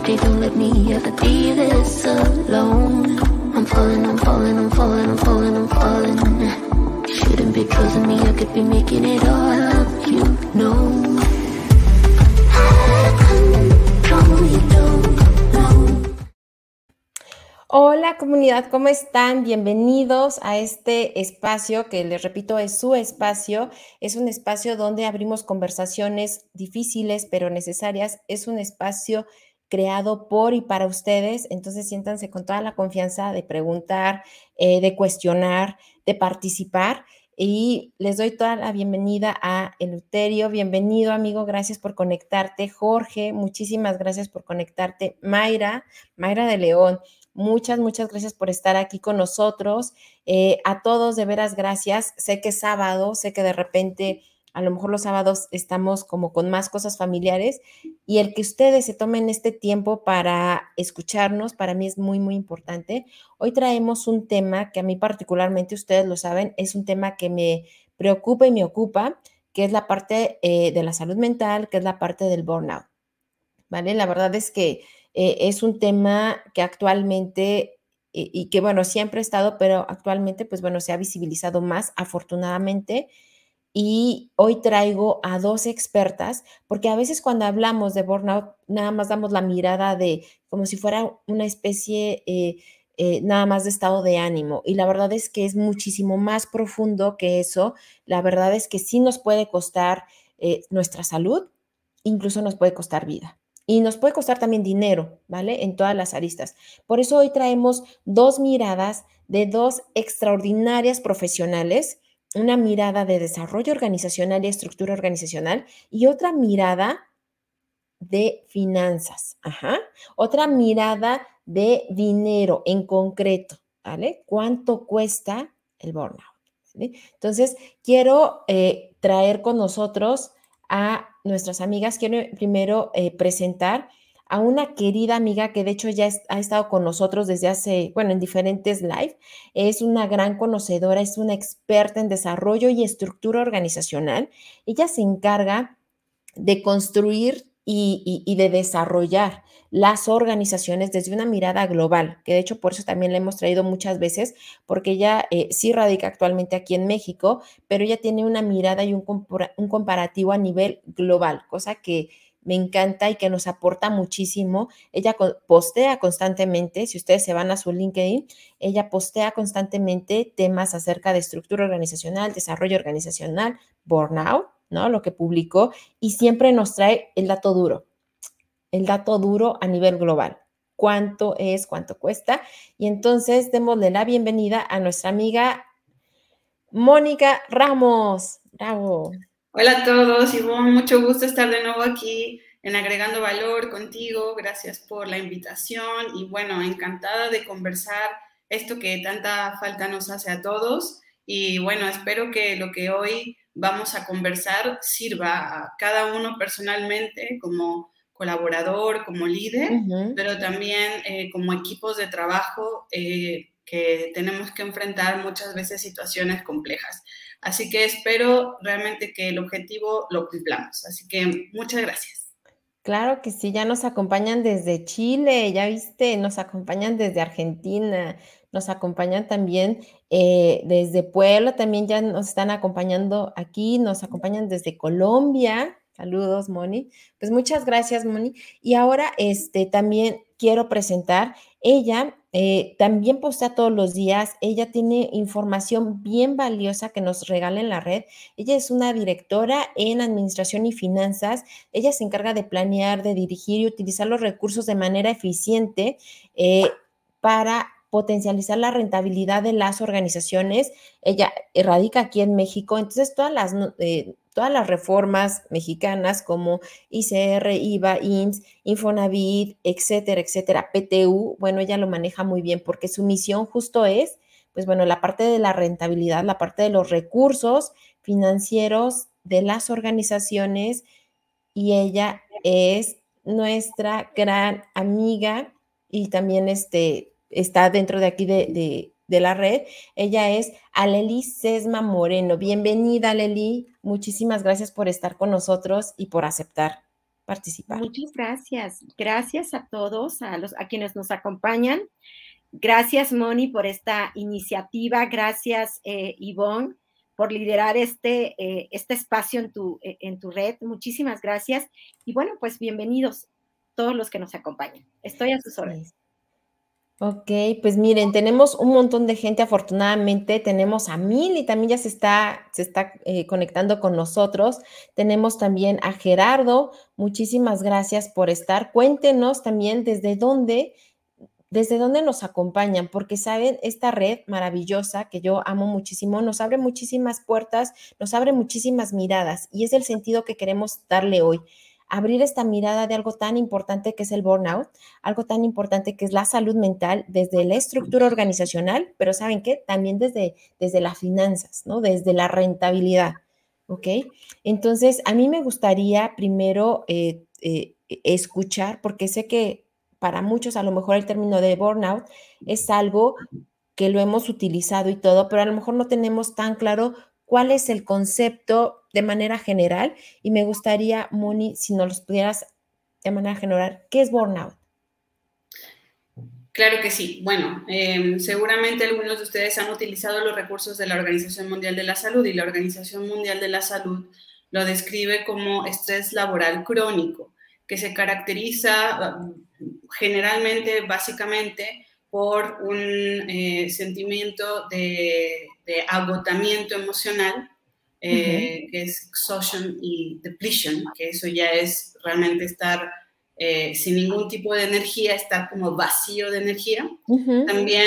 clarity, don't let me ever be this alone. I'm falling, I'm falling, I'm falling, I'm falling, I'm falling. You shouldn't be trusting me, I could be making it all up, you know. Hola comunidad, ¿cómo están? Bienvenidos a este espacio que, les repito, es su espacio. Es un espacio donde abrimos conversaciones difíciles pero necesarias. Es un espacio creado por y para ustedes, entonces siéntanse con toda la confianza de preguntar, de cuestionar, de participar. Y les doy toda la bienvenida a Eleuterio. Bienvenido, amigo. Gracias por conectarte. Jorge, muchísimas gracias por conectarte. Mayra de León, muchas gracias por estar aquí con nosotros. A todos, de veras, gracias. Sé que es sábado, sé que de repente, a lo mejor los sábados estamos como con más cosas familiares. Y el que ustedes se tomen este tiempo para escucharnos, para mí es muy, muy importante. Hoy traemos un tema que a mí particularmente, ustedes lo saben, es un tema que me preocupa y me ocupa, que es la parte de la salud mental, que es la parte del burnout, ¿vale? La verdad es que es un tema que actualmente, y que bueno, siempre ha estado, pero actualmente, pues bueno, se ha visibilizado más, afortunadamente. Y hoy traigo a dos expertas, porque a veces cuando hablamos de burnout, nada más damos la mirada de como si fuera una especie nada más de estado de ánimo. Y la verdad es que es muchísimo más profundo que eso. La verdad es que sí nos puede costar nuestra salud, incluso nos puede costar vida. Y nos puede costar también dinero, ¿vale? En todas las aristas. Por eso hoy traemos dos miradas de dos extraordinarias profesionales, una mirada de desarrollo organizacional y estructura organizacional y otra mirada de finanzas, otra mirada de dinero en concreto, ¿vale? ¿Cuánto cuesta el burnout? ¿Vale? Entonces, quiero traer con nosotros a nuestras amigas. Quiero primero presentar a una querida amiga que de hecho ya ha estado con nosotros desde hace, bueno, en diferentes live. Es una gran conocedora, es una experta en desarrollo y estructura organizacional. Ella se encarga de construir y de desarrollar las organizaciones desde una mirada global, que de hecho por eso también la hemos traído muchas veces, porque ella sí radica actualmente aquí en México, pero ella tiene una mirada y un comparativo a nivel global, cosa que me encanta y que nos aporta muchísimo. Ella postea constantemente, si ustedes se van a su LinkedIn, ella postea constantemente temas acerca de estructura organizacional, desarrollo organizacional, burnout, ¿no? Lo que publicó, y siempre nos trae el dato duro a nivel global. ¿Cuánto es? ¿Cuánto cuesta? Y entonces démosle la bienvenida a nuestra amiga Mónica Ramos. ¡Bravo! Hola a todos, Ivonne, mucho gusto estar de nuevo aquí en Agregando Valor contigo, gracias por la invitación y bueno, encantada de conversar esto que tanta falta nos hace a todos y bueno, espero que lo que hoy vamos a conversar sirva a cada uno personalmente como colaborador, como líder, pero también como equipos de trabajo que tenemos que enfrentar muchas veces situaciones complejas. Así que espero realmente que el objetivo lo cumplamos. Así que muchas gracias. Claro que sí, ya nos acompañan desde Chile, ya viste, nos acompañan desde Argentina, nos acompañan también desde Puebla, también ya nos están acompañando aquí, nos acompañan desde Colombia. Saludos, Moni. Pues muchas gracias, Moni. Y ahora también quiero presentar, ella también postea todos los días, ella tiene información bien valiosa que nos regala en la red. Ella es una directora en administración y finanzas, ella se encarga de planear, de dirigir y utilizar los recursos de manera eficiente para potencializar la rentabilidad de las organizaciones. Ella radica aquí en México, entonces todas las reformas mexicanas como ISR, IVA, IMSS, Infonavit, etcétera, etcétera, PTU, bueno, ella lo maneja muy bien porque su misión justo es, pues bueno, la parte de la rentabilidad, la parte de los recursos financieros de las organizaciones y ella es nuestra gran amiga y también está dentro de aquí de la red. Ella es Aleli Sesma Moreno. Bienvenida, Aleli. Muchísimas gracias por estar con nosotros y por aceptar. participar. Muchas gracias. Gracias a todos, a quienes nos acompañan. Gracias, Moni, por esta iniciativa. Gracias, Ivonne, por liderar este espacio en tu red. Muchísimas gracias. Y bueno, pues bienvenidos todos los que nos acompañan. Estoy a sus órdenes. Ok, pues miren, tenemos un montón de gente, afortunadamente, tenemos a Mili, también ya se está conectando con nosotros, tenemos también a Gerardo, muchísimas gracias por estar, cuéntenos también desde dónde nos acompañan, porque saben, esta red maravillosa que yo amo muchísimo, nos abre muchísimas puertas, nos abre muchísimas miradas y es el sentido que queremos darle hoy. Abrir esta mirada de algo tan importante que es el burnout, algo tan importante que es la salud mental desde la estructura organizacional, pero ¿saben qué? También desde las finanzas, ¿no? Desde la rentabilidad, ¿ok? Entonces, a mí me gustaría primero escuchar, porque sé que para muchos a lo mejor el término de burnout es algo que lo hemos utilizado y todo, pero a lo mejor no tenemos tan claro cuál es el concepto de manera general y me gustaría, Moni, si nos pudieras de manera general, ¿qué es burnout? Claro que sí. Bueno, seguramente algunos de ustedes han utilizado los recursos de la Organización Mundial de la Salud y la Organización Mundial de la Salud lo describe como estrés laboral crónico, que se caracteriza generalmente, básicamente, por un sentimiento de agotamiento emocional, que es exhaustion y depletion, que eso ya es realmente estar sin ningún tipo de energía, estar como vacío de energía. También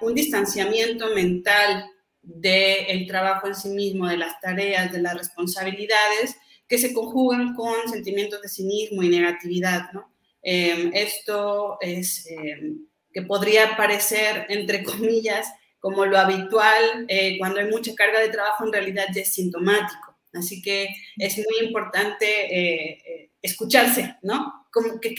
un distanciamiento mental del trabajo en sí mismo, de las tareas, de las responsabilidades, que se conjugan con sentimientos de cinismo y negatividad, ¿no? Esto es que podría parecer, entre comillas, como lo habitual, cuando hay mucha carga de trabajo, en realidad ya es sintomático. Así que es muy importante escucharse, ¿no? Como que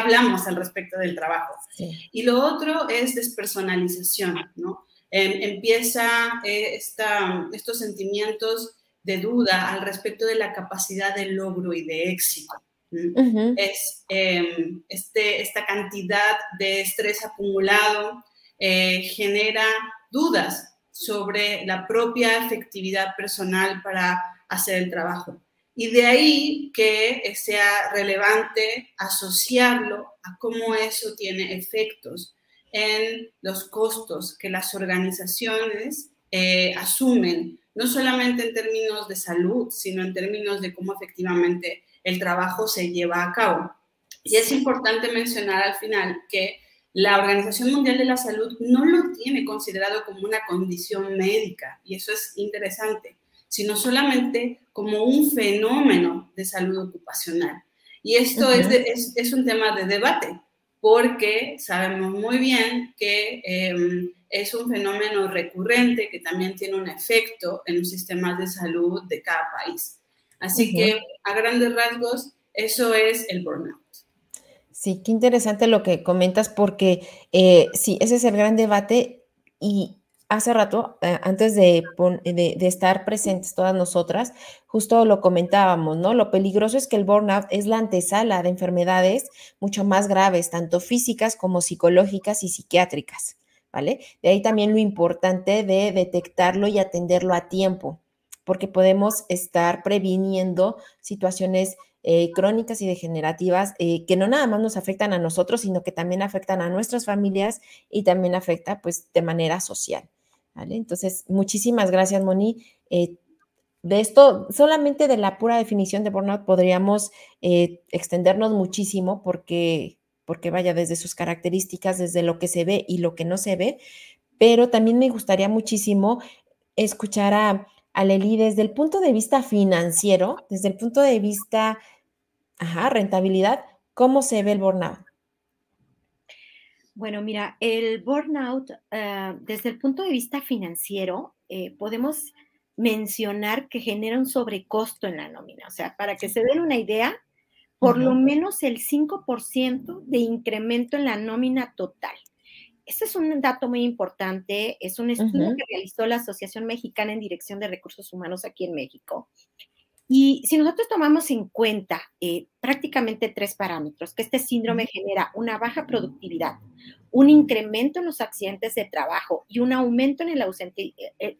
hablamos al respecto del trabajo. Sí. Y lo otro es despersonalización, ¿no? Empieza estos sentimientos de duda al respecto de la capacidad de logro y de éxito. Uh-huh. Es esta cantidad de estrés acumulado genera dudas sobre la propia efectividad personal para hacer el trabajo. Y de ahí que sea relevante asociarlo a cómo eso tiene efectos en los costos que las organizaciones asumen, no solamente en términos de salud, sino en términos de cómo efectivamente el trabajo se lleva a cabo. Y es importante mencionar al final que la Organización Mundial de la Salud no lo tiene considerado como una condición médica, y eso es interesante, sino solamente como un fenómeno de salud ocupacional. Y esto es un tema de debate, porque sabemos muy bien que es un fenómeno recurrente que también tiene un efecto en los sistemas de salud de cada país. Así que, a grandes rasgos, eso es el burnout. Sí, qué interesante lo que comentas porque sí, ese es el gran debate y hace rato, antes de estar presentes todas nosotras, justo lo comentábamos, ¿no? Lo peligroso es que el burnout es la antesala de enfermedades mucho más graves, tanto físicas como psicológicas y psiquiátricas, ¿vale? De ahí también lo importante de detectarlo y atenderlo a tiempo, porque podemos estar previniendo situaciones crónicas y degenerativas que no nada más nos afectan a nosotros, sino que también afectan a nuestras familias y también afecta, pues, de manera social, ¿vale? Entonces, muchísimas gracias, Moni. De esto, solamente de la pura definición de burnout podríamos extendernos muchísimo porque vaya, desde sus características, desde lo que se ve y lo que no se ve, pero también me gustaría muchísimo escuchar a Aleli, desde el punto de vista financiero, desde el punto de vista rentabilidad, ¿cómo se ve el burnout? Bueno, mira, el burnout, desde el punto de vista financiero, podemos mencionar que genera un sobrecosto en la nómina. O sea, para que se den una idea, por lo menos el 5% de incremento en la nómina total. Este es un dato muy importante, es un estudio que realizó la Asociación Mexicana en Dirección de Recursos Humanos aquí en México Y si nosotros tomamos en cuenta prácticamente 3 parámetros, que este síndrome genera una baja productividad, un incremento en los accidentes de trabajo y un aumento en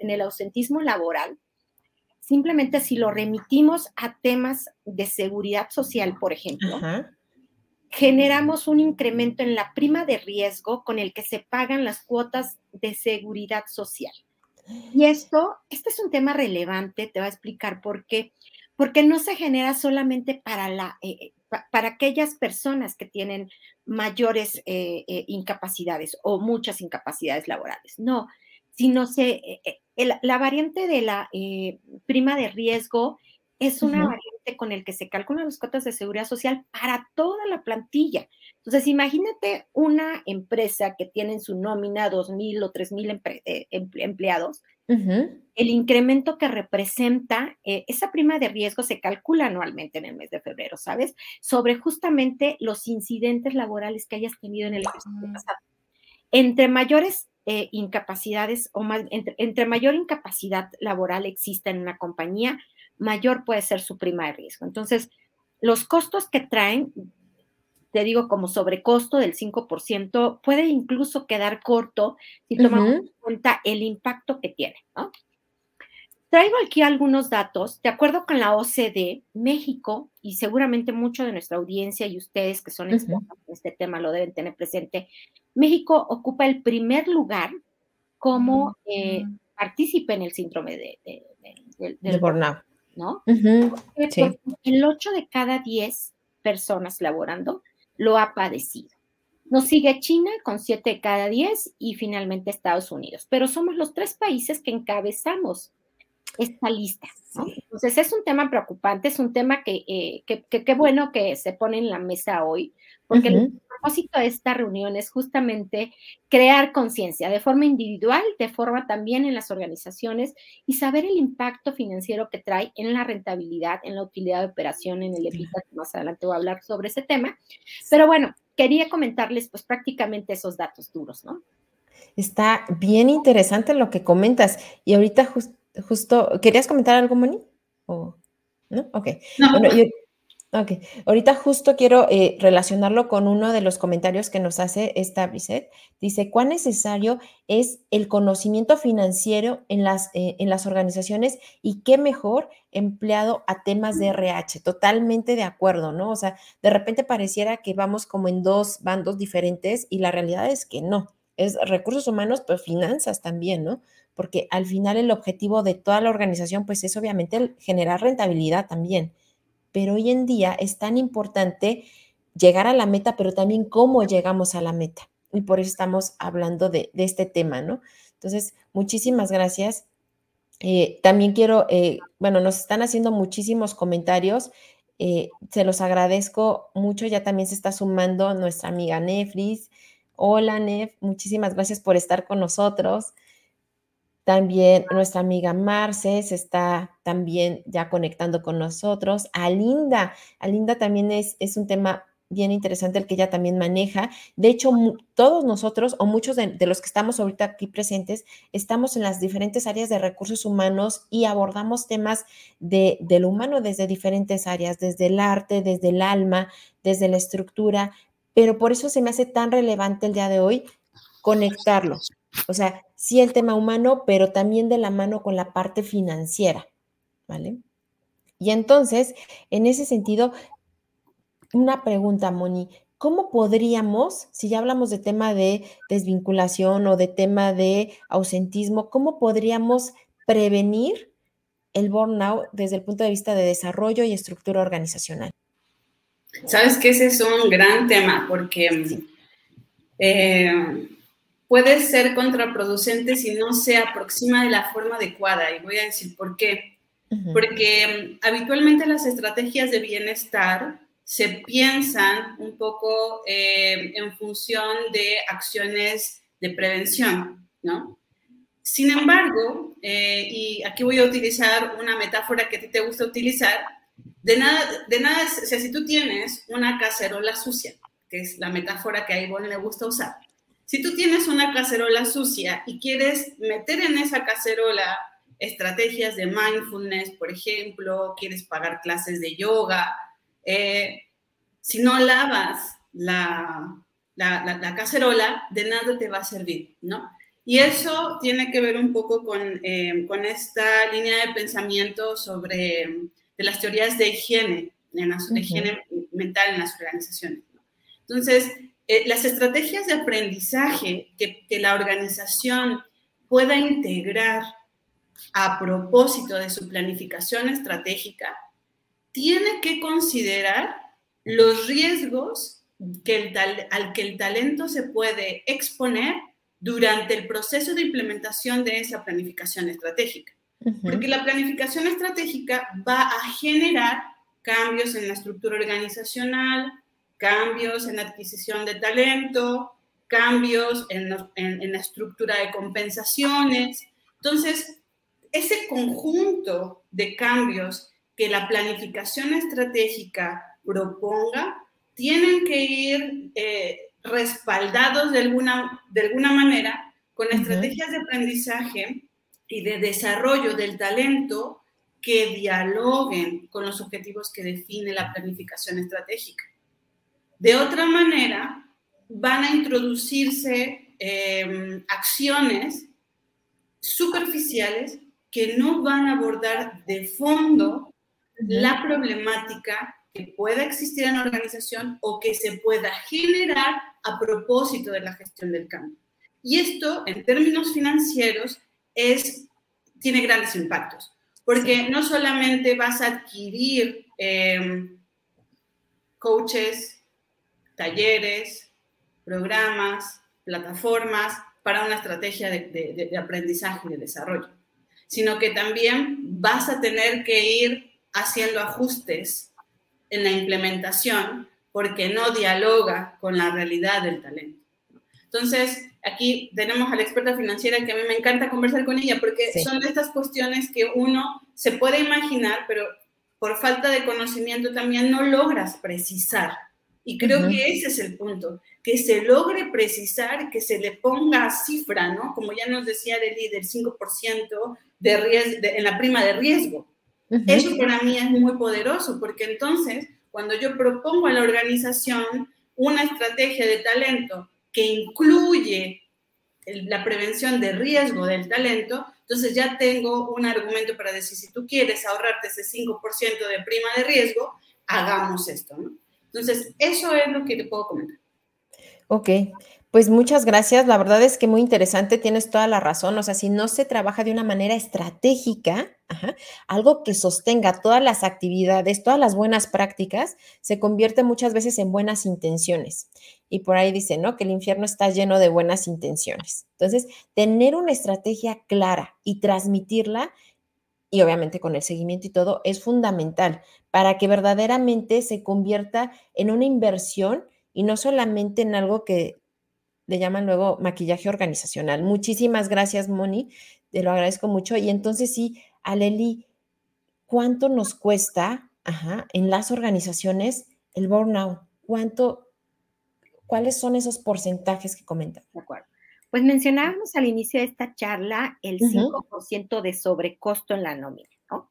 el ausentismo laboral, simplemente si lo remitimos a temas de seguridad social, por ejemplo, generamos un incremento en la prima de riesgo con el que se pagan las cuotas de seguridad social. Y esto, este es un tema relevante, te voy a explicar por qué. Porque no se genera solamente para aquellas personas que tienen mayores incapacidades o muchas incapacidades laborales, no, sino la variante de la prima de riesgo es una variante con el que se calculan las cuotas de seguridad social para toda la plantilla. Entonces, imagínate una empresa que tiene en su nómina 2,000 o 3,000 empleados. El incremento que representa esa prima de riesgo se calcula anualmente en el mes de febrero, ¿sabes? Sobre justamente los incidentes laborales que hayas tenido en el ejercicio pasado. Entre mayores incapacidades o más, entre mayor incapacidad laboral exista en una compañía, mayor puede ser su prima de riesgo. Entonces, los costos que traen, te digo, como sobrecosto del 5%, puede incluso quedar corto si tomamos en cuenta el impacto que tiene, ¿no? Traigo aquí algunos datos. De acuerdo con la OCDE, México, y seguramente mucho de nuestra audiencia y ustedes que son expertos en este tema lo deben tener presente, México ocupa el primer lugar como partícipe en el síndrome del burnout, ¿no? Porque el 8 de cada 10 personas laborando lo ha padecido. Nos sigue China con 7 de cada 10 y finalmente Estados Unidos. Pero somos los 3 países que encabezamos esta lista, ¿no? Entonces, es un tema preocupante, es un tema que qué bueno que se pone en la mesa hoy, porque el propósito de esta reunión es justamente crear conciencia de forma individual, de forma también en las organizaciones y saber el impacto financiero que trae en la rentabilidad, en la utilidad de operación, en el EBITDA, que más adelante voy a hablar sobre ese tema. Pero bueno, quería comentarles pues prácticamente esos datos duros, ¿no? Está bien interesante lo que comentas y ahorita justo, ¿querías comentar algo, Moni? ¿O no? Ok. No. Bueno, ahorita justo quiero relacionarlo con uno de los comentarios que nos hace esta Brisette. Dice, ¿cuán necesario es el conocimiento financiero en las organizaciones y qué mejor empleado a temas de RH? Totalmente de acuerdo, ¿no? O sea, de repente pareciera que vamos como en 2 bandos diferentes y la realidad es que no. Es recursos humanos, pero finanzas también, ¿no? Porque al final el objetivo de toda la organización, pues es obviamente generar rentabilidad también. Pero hoy en día es tan importante llegar a la meta, pero también cómo llegamos a la meta. Y por eso estamos hablando de este tema, ¿no? Entonces, muchísimas gracias. También quiero, nos están haciendo muchísimos comentarios. Se los agradezco mucho. Ya también se está sumando nuestra amiga Nefris. Hola, Nef. Muchísimas gracias por estar con nosotros. También nuestra amiga Marce se está también ya conectando con nosotros. Alinda también es un tema bien interesante el que ella también maneja. De hecho, todos nosotros o muchos de los que estamos ahorita aquí presentes estamos en las diferentes áreas de recursos humanos y abordamos temas de lo humano desde diferentes áreas, desde el arte, desde el alma, desde la estructura. Pero por eso se me hace tan relevante el día de hoy conectarlo. O sea, sí el tema humano, pero también de la mano con la parte financiera, ¿vale? Y entonces, en ese sentido, una pregunta, Moni. ¿Cómo podríamos, si ya hablamos de tema de desvinculación o de tema de ausentismo, cómo podríamos prevenir el burnout desde el punto de vista de desarrollo y estructura organizacional? Sabes que ese es un gran tema porque... puede ser contraproducente si no se aproxima de la forma adecuada. Y voy a decir por qué. Porque habitualmente las estrategias de bienestar se piensan un poco en función de acciones de prevención, ¿no? Sin embargo, y aquí voy a utilizar una metáfora que a ti te gusta utilizar, de nada, o sea, si tú tienes una cacerola sucia, que es la metáfora que a Ivonne le gusta usar, si tú tienes una cacerola sucia y quieres meter en esa cacerola estrategias de mindfulness, por ejemplo, quieres pagar clases de yoga. Si no lavas la cacerola, de nada te va a servir, ¿no? Y eso tiene que ver un poco con esta línea de pensamiento de las teorías de higiene, de higiene mental en las organizaciones, ¿no? Entonces, las estrategias de aprendizaje que la organización pueda integrar a propósito de su planificación estratégica, tiene que considerar los riesgos al que el talento se puede exponer durante el proceso de implementación de esa planificación estratégica. Porque la planificación estratégica va a generar cambios en la estructura organizacional, cambios en la adquisición de talento, cambios en la estructura de compensaciones. Entonces, ese conjunto de cambios que la planificación estratégica proponga tienen que ir respaldados de alguna manera con estrategias de aprendizaje y de desarrollo del talento que dialoguen con los objetivos que define la planificación estratégica. De otra manera, van a introducirse acciones superficiales que no van a abordar de fondo la problemática que pueda existir en la organización o que se pueda generar a propósito de la gestión del cambio. Y esto, en términos financieros, tiene grandes impactos, porque no solamente vas a adquirir coaches, talleres, programas, plataformas para una estrategia de aprendizaje y de desarrollo, sino que también vas a tener que ir haciendo ajustes en la implementación porque no dialoga con la realidad del talento. Entonces, aquí tenemos a la experta financiera que a mí me encanta conversar con ella porque son de estas cuestiones que uno se puede imaginar, pero por falta de conocimiento también no logras precisar. Y creo que ese es el punto, que se logre precisar, que se le ponga cifra, ¿no? Como ya nos decía Aleli, del 5% de riesgo, en la prima de riesgo. Eso para mí es muy poderoso, porque entonces, cuando yo propongo a la organización una estrategia de talento que incluye la prevención de riesgo del talento, entonces ya tengo un argumento para decir, si tú quieres ahorrarte ese 5% de prima de riesgo, hagamos esto, ¿no? Entonces, eso es lo que te puedo comentar. Ok, pues muchas gracias. La verdad es que muy interesante, tienes toda la razón. O sea, si no se trabaja de una manera estratégica, algo que sostenga todas las actividades, todas las buenas prácticas, se convierte muchas veces en buenas intenciones. Y por ahí dicen, ¿no?, que el infierno está lleno de buenas intenciones. Entonces, tener una estrategia clara y transmitirla, y obviamente con el seguimiento y todo, es fundamental para que verdaderamente se convierta en una inversión y no solamente en algo que le llaman luego maquillaje organizacional. Muchísimas gracias, Moni, te lo agradezco mucho. Y entonces sí, Aleli, ¿cuánto nos cuesta en las organizaciones el burnout? ¿Cuáles son esos porcentajes que comentan? De acuerdo. Pues mencionábamos al inicio de esta charla el 5% de sobrecosto en la nómina, ¿no?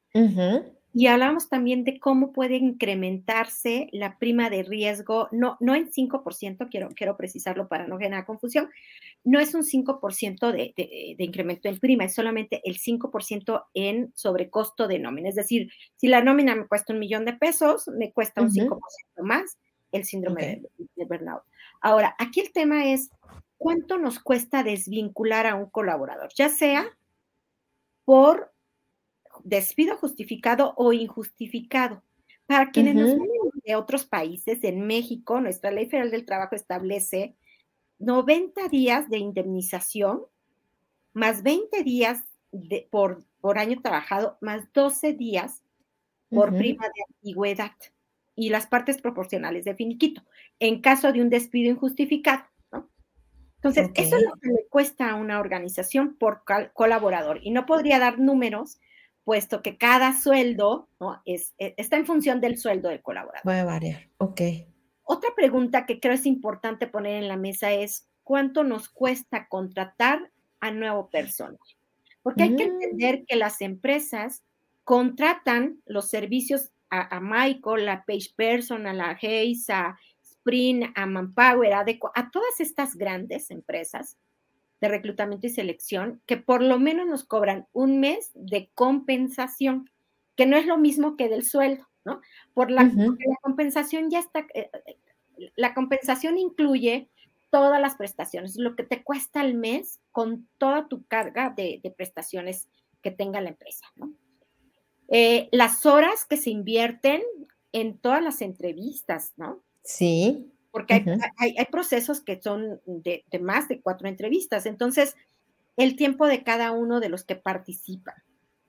Y hablábamos también de cómo puede incrementarse la prima de riesgo, no en 5%, quiero precisarlo para no generar confusión, no es un 5% de incremento en prima, es solamente el 5% en sobrecosto de nómina. Es decir, si la nómina me cuesta $1,000,000, me cuesta un 5% más el síndrome de burnout. Ahora, aquí el tema es, ¿cuánto nos cuesta desvincular a un colaborador? Ya sea por despido justificado o injustificado. Para quienes nos vienen de otros países, en México, nuestra Ley Federal del Trabajo establece 90 días de indemnización, más 20 días por año trabajado, más 12 días por prima de antigüedad y las partes proporcionales de finiquito, en caso de un despido injustificado. Entonces, eso es lo que le cuesta a una organización por colaborador. Y no podría dar números, puesto que cada sueldo, ¿no?, está en función del sueldo del colaborador. Puede variar, Otra pregunta que creo es importante poner en la mesa es, ¿cuánto nos cuesta contratar a nuevo personal? Porque hay que entender que las empresas contratan los servicios a Michael, a Page Personal, a Geisa, a Manpower, a todas estas grandes empresas de reclutamiento y selección que por lo menos nos cobran un mes de compensación, que no es lo mismo que del sueldo, ¿no? Porque la compensación ya está, la compensación incluye todas las prestaciones, lo que te cuesta al mes con toda tu carga de prestaciones que tenga la empresa, ¿no? Las horas que se invierten en todas las entrevistas, ¿no? Sí. Porque hay procesos que son de más de 4 entrevistas. Entonces, el tiempo de cada uno de los que participan.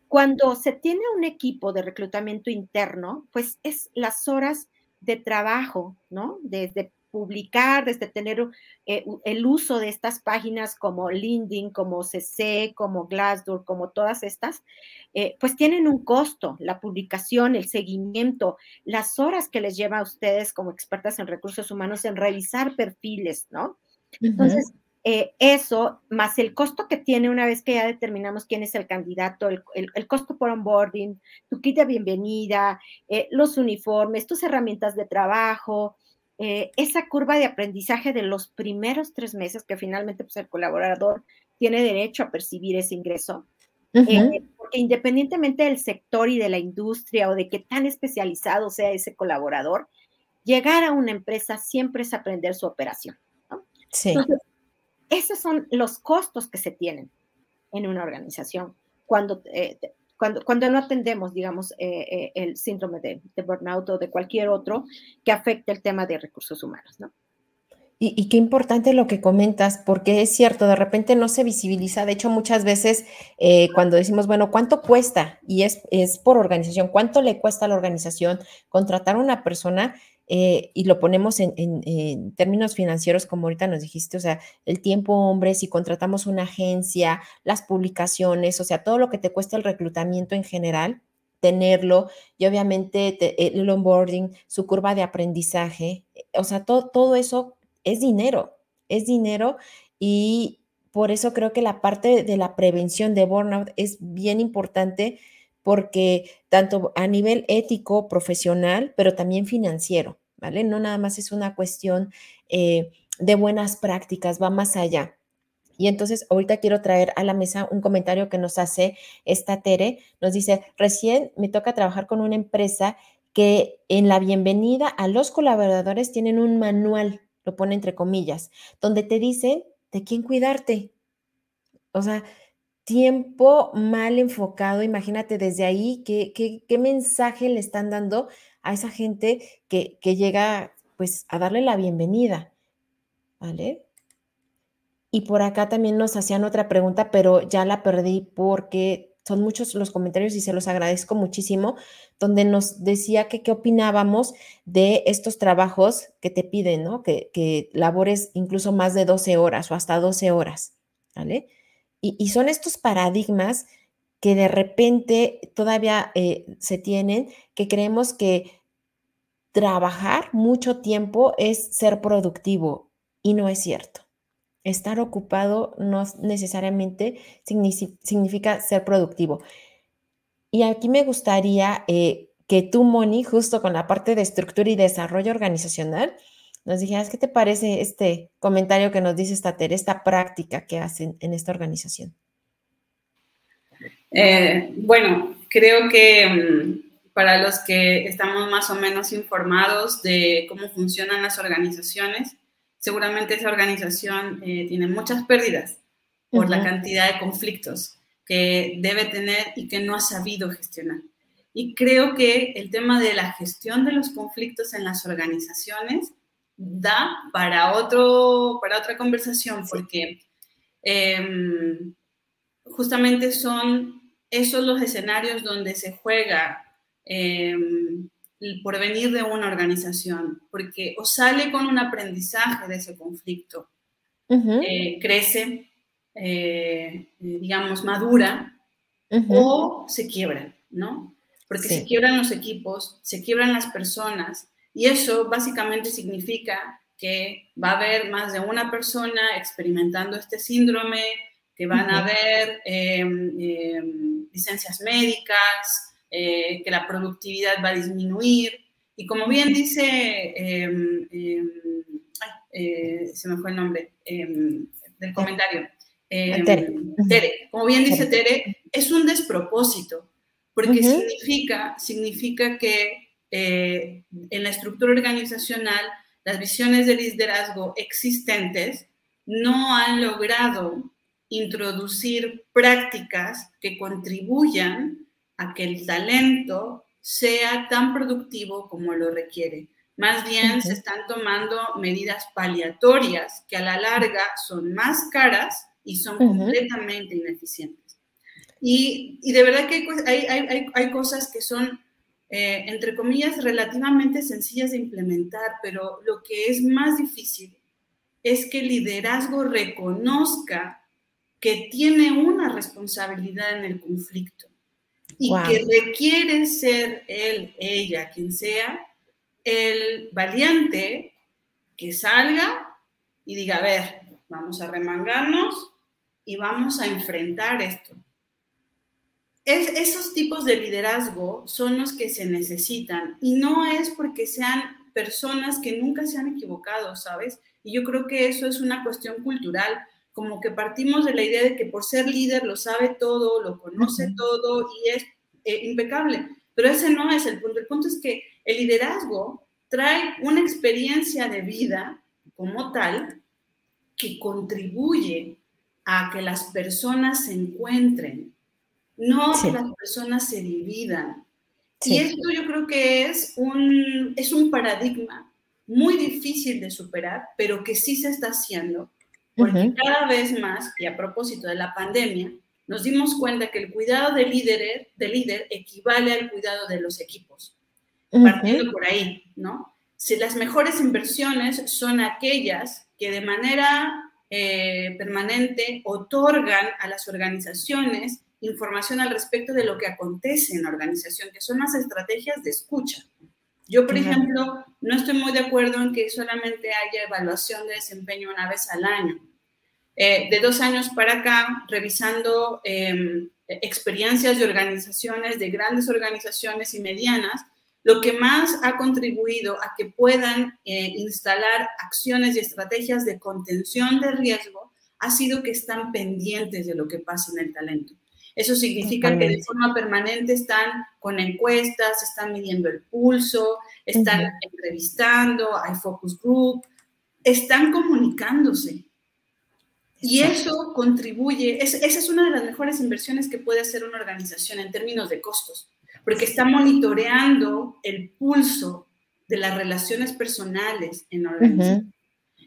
Cuando se tiene un equipo de reclutamiento interno, pues es las horas de trabajo, ¿no? Desde publicar, desde tener el uso de estas páginas como LinkedIn, como CC, como Glassdoor, como todas estas, pues tienen un costo, la publicación, el seguimiento, las horas que les lleva a ustedes como expertas en recursos humanos en revisar perfiles, ¿no? Entonces, eso, más el costo que tiene una vez que ya determinamos quién es el candidato, el costo por onboarding, tu kit de bienvenida, los uniformes, tus herramientas de trabajo, esa curva de aprendizaje de los primeros 3 meses que finalmente pues, el colaborador tiene derecho a percibir ese ingreso, porque independientemente del sector y de la industria o de qué tan especializado sea ese colaborador, llegar a una empresa siempre es aprender su operación, ¿no? Sí. Entonces, esos son los costos que se tienen en una organización cuando no atendemos, digamos, el síndrome de burnout o de cualquier otro que afecte el tema de recursos humanos, ¿no? Y qué importante lo que comentas, porque es cierto, de repente no se visibiliza. De hecho, muchas veces cuando decimos, bueno, ¿cuánto cuesta? Y es por organización. ¿Cuánto le cuesta a la organización contratar a una persona? Y lo ponemos en términos financieros, como ahorita nos dijiste, o sea, el tiempo hombre, si contratamos una agencia, las publicaciones, o sea, todo lo que te cuesta el reclutamiento en general, tenerlo, y obviamente el onboarding, su curva de aprendizaje, o sea, todo eso es dinero, y por eso creo que la parte de la prevención de burnout es bien importante, porque tanto a nivel ético, profesional, pero también financiero, ¿vale? No nada más es una cuestión de buenas prácticas, va más allá. Y entonces ahorita quiero traer a la mesa un comentario que nos hace esta Tere. Nos dice, recién me toca trabajar con una empresa que en la bienvenida a los colaboradores tienen un manual, lo pone entre comillas, donde te dicen de quién cuidarte. O sea, tiempo mal enfocado, imagínate desde ahí qué mensaje le están dando a esa gente que llega pues a darle la bienvenida, ¿vale? Y por acá también nos hacían otra pregunta, pero ya la perdí porque son muchos los comentarios y se los agradezco muchísimo, donde nos decía que qué opinábamos de estos trabajos que te piden, ¿no? Que labores incluso más de 12 horas o hasta 12 horas, ¿vale? Y son estos paradigmas que de repente todavía se tienen, que creemos que trabajar mucho tiempo es ser productivo, y no es cierto. Estar ocupado no necesariamente significa ser productivo. Y aquí me gustaría que tú, Moni, justo con la parte de estructura y desarrollo organizacional, nos dijeras, ¿qué te parece este comentario que nos dice esta Tere, esta práctica que hacen en esta organización? Bueno, creo que para los que estamos más o menos informados de cómo funcionan las organizaciones, seguramente esa organización tiene muchas pérdidas por la cantidad de conflictos que debe tener y que no ha sabido gestionar. Y creo que el tema de la gestión de los conflictos en las organizaciones da para otra conversación, porque justamente son esos los escenarios donde se juega el porvenir de una organización, porque o sale con un aprendizaje de ese conflicto, crece, digamos, madura, o se quiebra, ¿no? Porque se quiebran los equipos, se quiebran las personas. Y eso básicamente significa que va a haber más de una persona experimentando este síndrome, que van a haber licencias médicas, que la productividad va a disminuir. Y como bien dice, se me fue el nombre del comentario, Tere, como bien dice Tere, es un despropósito, porque significa que en la estructura organizacional las visiones de liderazgo existentes no han logrado introducir prácticas que contribuyan a que el talento sea tan productivo como lo requiere. Más bien se están tomando medidas paliatorias que a la larga son más caras y son completamente ineficientes. Y de verdad que hay cosas que son, entre comillas, relativamente sencillas de implementar, pero lo que es más difícil es que el liderazgo reconozca que tiene una responsabilidad en el conflicto. Y que requiere ser él, ella, quien sea, el valiente que salga y diga, a ver, vamos a remangarnos y vamos a enfrentar esto. Esos tipos de liderazgo son los que se necesitan, y no es porque sean personas que nunca se han equivocado, ¿sabes? Y yo creo que eso es una cuestión cultural. Como que partimos de la idea de que por ser líder lo sabe todo, lo conoce todo y es impecable. Pero ese no es el punto. El punto es que el liderazgo trae una experiencia de vida como tal que contribuye a que las personas se encuentren, no que las personas se dividan. Sí. Y esto yo creo que es un paradigma muy difícil de superar, pero que sí se está haciendo. Porque cada vez más, y a propósito de la pandemia, nos dimos cuenta que el cuidado del líder equivale al cuidado de los equipos. Partiendo por ahí, ¿no? Si las mejores inversiones son aquellas que de manera permanente otorgan a las organizaciones información al respecto de lo que acontece en la organización, que son las estrategias de escucha. Yo, por ejemplo, no estoy muy de acuerdo en que solamente haya evaluación de desempeño una vez al año. De 2 años para acá, revisando experiencias de organizaciones, de grandes organizaciones y medianas, lo que más ha contribuido a que puedan instalar acciones y estrategias de contención de riesgo ha sido que están pendientes de lo que pasa en el talento. Eso significa que de forma permanente están con encuestas, están midiendo el pulso, están entrevistando, hay focus group, están comunicándose. Y eso contribuye, esa es una de las mejores inversiones que puede hacer una organización en términos de costos, porque está monitoreando el pulso de las relaciones personales en la organización.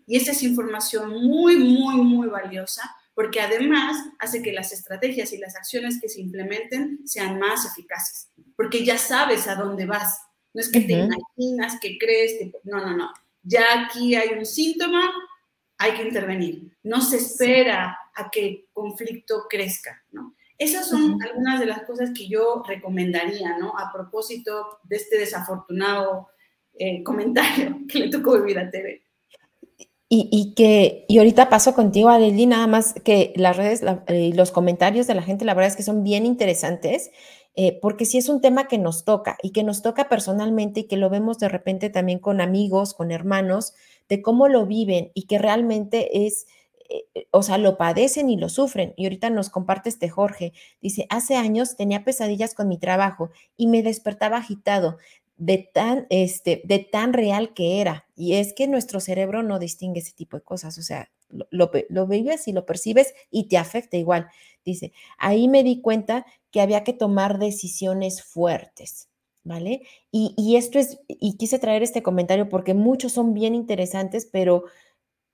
Y esa es información muy, muy, muy valiosa, porque además hace que las estrategias y las acciones que se implementen sean más eficaces, porque ya sabes a dónde vas. No es que te imaginas, que crees, no. Ya aquí hay un síntoma, hay que intervenir. No se espera a que el conflicto crezca, ¿no? Esas son algunas de las cosas que yo recomendaría, ¿no? A propósito de este desafortunado comentario que le tocó vivir a Tere. Y ahorita paso contigo, Aleli, nada más que las redes, los comentarios de la gente, la verdad es que son bien interesantes, porque sí es un tema que nos toca y que nos toca personalmente y que lo vemos de repente también con amigos, con hermanos, de cómo lo viven y que realmente es, o sea, lo padecen y lo sufren. Y ahorita nos comparte este Jorge, dice, hace años tenía pesadillas con mi trabajo y me despertaba agitado. De tan real que era. Y es que nuestro cerebro no distingue ese tipo de cosas, o sea, lo vives y lo percibes y te afecta igual. Dice, ahí me di cuenta que había que tomar decisiones fuertes, ¿vale? Y esto es, y quise traer este comentario porque muchos son bien interesantes, pero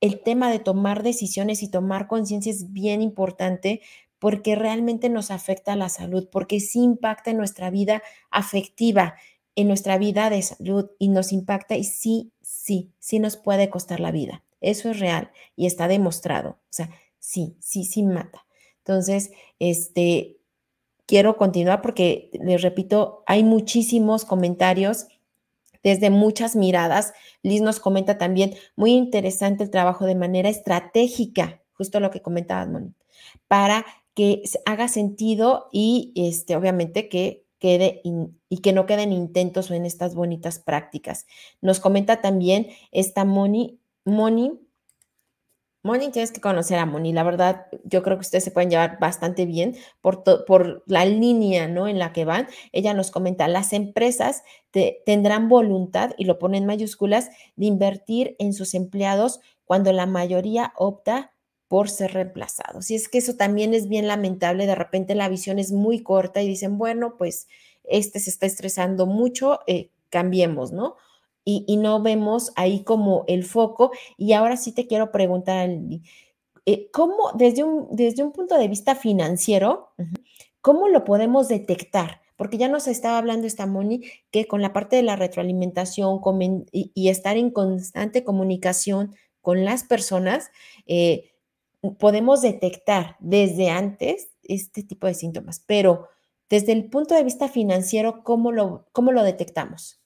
el tema de tomar decisiones y tomar conciencia es bien importante, porque realmente nos afecta a la salud, porque sí impacta en nuestra vida afectiva, en nuestra vida de salud, y nos impacta y sí nos puede costar la vida. Eso es real y está demostrado. O sea, sí mata. Entonces, quiero continuar porque, les repito, hay muchísimos comentarios desde muchas miradas. Liz nos comenta también, muy interesante el trabajo de manera estratégica, justo lo que comentabas, Mónica. para que haga sentido y obviamente que quede y que no queden intentos en estas bonitas prácticas. Nos comenta también esta Moni, tienes que conocer a Moni. La verdad, yo creo que ustedes se pueden llevar bastante bien por la línea, ¿no?, en la que van. Ella nos comenta, las empresas tendrán voluntad, y lo pone en mayúsculas, de invertir en sus empleados cuando la mayoría opta por ser reemplazados. Y es que eso también es bien lamentable. De repente la visión es muy corta y dicen, bueno, pues se está estresando mucho, cambiemos, ¿no? Y no vemos ahí como el foco. Y ahora sí te quiero preguntar, ¿cómo, desde un punto de vista financiero, cómo lo podemos detectar? Porque ya nos estaba hablando esta Moni que con la parte de la retroalimentación y estar en constante comunicación con las personas, podemos detectar desde antes este tipo de síntomas, pero desde el punto de vista financiero, ¿cómo lo detectamos?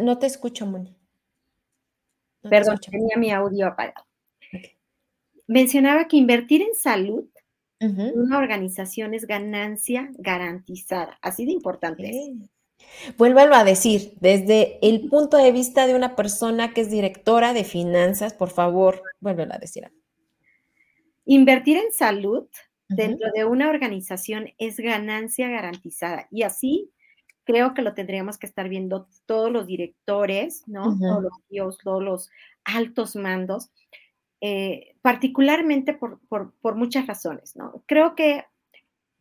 No te escucho, Moni. No. Perdón, tenía mi audio apagado. Okay. Mencionaba que invertir en salud en una organización es ganancia garantizada, así de importante es. Vuélvalo a decir, desde el punto de vista de una persona que es directora de finanzas, por favor, vuélvelo a decir. Invertir en salud dentro de una organización es ganancia garantizada, y así creo que lo tendríamos que estar viendo todos los directores, ¿no? Todos los CEOs, todos los altos mandos, particularmente por muchas razones, ¿no? Creo que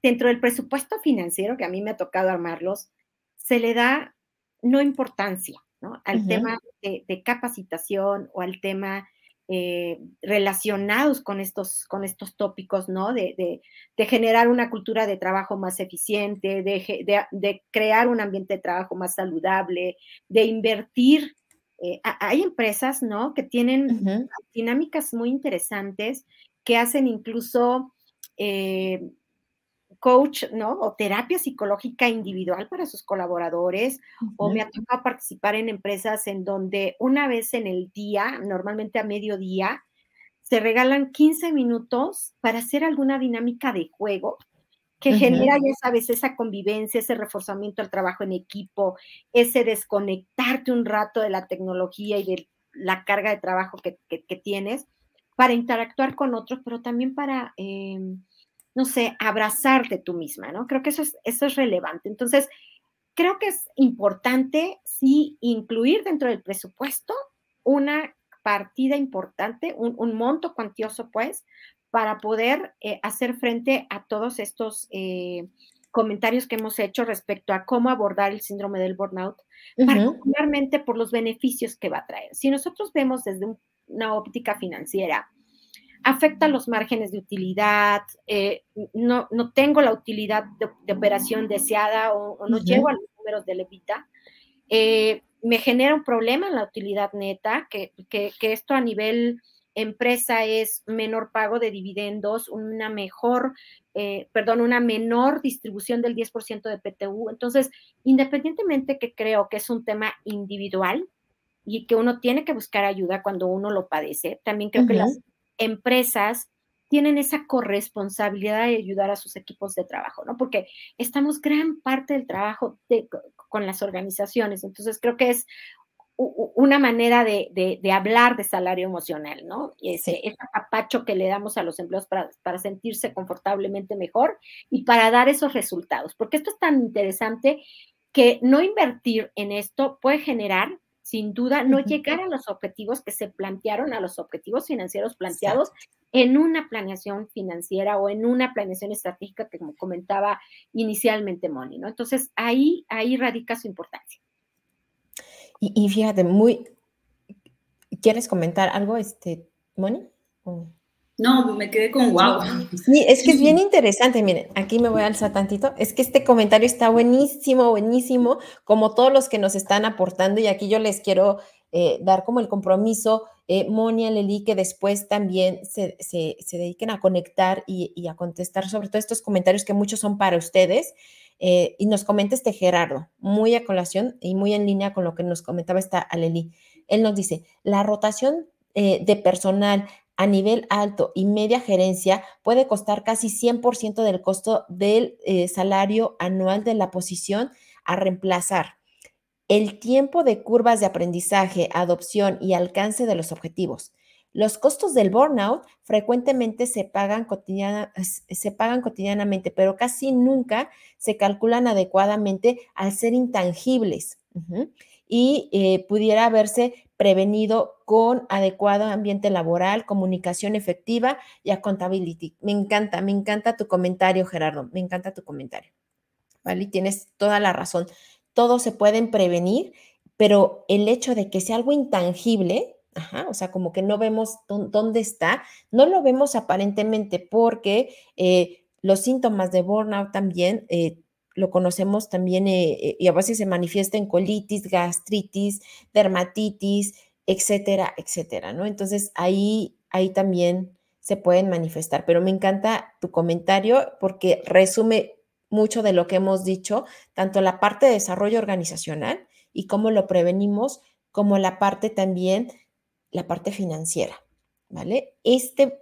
dentro del presupuesto financiero, que a mí me ha tocado armarlos, se le da no importancia, ¿no?, al tema de capacitación o al tema relacionados con estos tópicos, ¿no?, de generar una cultura de trabajo más eficiente, de crear un ambiente de trabajo más saludable, de invertir. Hay empresas, ¿no?, que tienen dinámicas muy interesantes, que hacen incluso coach, ¿no?, o terapia psicológica individual para sus colaboradores, o me ha tocado participar en empresas en donde una vez en el día, normalmente a mediodía, se regalan 15 minutos para hacer alguna dinámica de juego que genera, ya sabes, esa convivencia, ese reforzamiento al trabajo en equipo, ese desconectarte un rato de la tecnología y de la carga de trabajo que tienes, para interactuar con otros, pero también para no sé, abrazarte tú misma, ¿no? Creo que eso es relevante. Entonces, creo que es importante, sí, incluir dentro del presupuesto una partida importante, un monto cuantioso, pues, para poder hacer frente a todos estos comentarios que hemos hecho respecto a cómo abordar el síndrome del burnout, particularmente por los beneficios que va a traer. Si nosotros vemos desde una óptica financiera, afecta los márgenes de utilidad, no tengo la utilidad de operación deseada o no llego a los números de EBITDA, me genera un problema en la utilidad neta, que esto a nivel empresa es menor pago de dividendos, una menor distribución del 10% de PTU. Entonces, independientemente que creo que es un tema individual y que uno tiene que buscar ayuda cuando uno lo padece, también creo que las empresas tienen esa corresponsabilidad de ayudar a sus equipos de trabajo, ¿no? Porque estamos gran parte del trabajo con las organizaciones. Entonces, creo que es una manera de hablar de salario emocional, ¿no? Ese apapacho que le damos a los empleados para sentirse confortablemente mejor y para dar esos resultados. Porque esto es tan interesante que no invertir en esto puede generar, sin duda, no llegar a los objetivos que se plantearon, a los objetivos financieros planteados en una planeación financiera o en una planeación estratégica que, como comentaba inicialmente Moni, ¿no? Entonces, ahí radica su importancia. Y fíjate, ¿quieres comentar algo, Moni? No, me quedé con wow. Sí, es que es bien interesante. Miren, aquí me voy a alzar tantito. Es que este comentario está buenísimo, buenísimo, como todos los que nos están aportando. Y aquí yo les quiero dar como el compromiso, Moni, Aleli, que después también se dediquen a conectar y a contestar sobre todo estos comentarios que muchos son para ustedes. Y nos comenta Gerardo, muy a colación y muy en línea con lo que nos comentaba esta Aleli. Él nos dice, la rotación de personal a nivel alto y media gerencia puede costar casi 100% del costo del salario anual de la posición a reemplazar. El tiempo de curvas de aprendizaje, adopción y alcance de los objetivos. Los costos del burnout frecuentemente se pagan cotidianamente, pero casi nunca se calculan adecuadamente al ser intangibles. Y pudiera haberse prevenido con adecuado ambiente laboral, comunicación efectiva y accountability. Me encanta tu comentario, Gerardo, me encanta tu comentario. ¿Vale? Y tienes toda la razón. Todos se pueden prevenir, pero el hecho de que sea algo intangible, o sea, como que no vemos dónde está, no lo vemos aparentemente porque los síntomas de burnout también lo conocemos también y a veces se manifiesta en colitis, gastritis, dermatitis, etcétera, etcétera, ¿no? Entonces, ahí también se pueden manifestar. Pero me encanta tu comentario porque resume mucho de lo que hemos dicho, tanto la parte de desarrollo organizacional y cómo lo prevenimos, como la parte también, la parte financiera, ¿vale? Este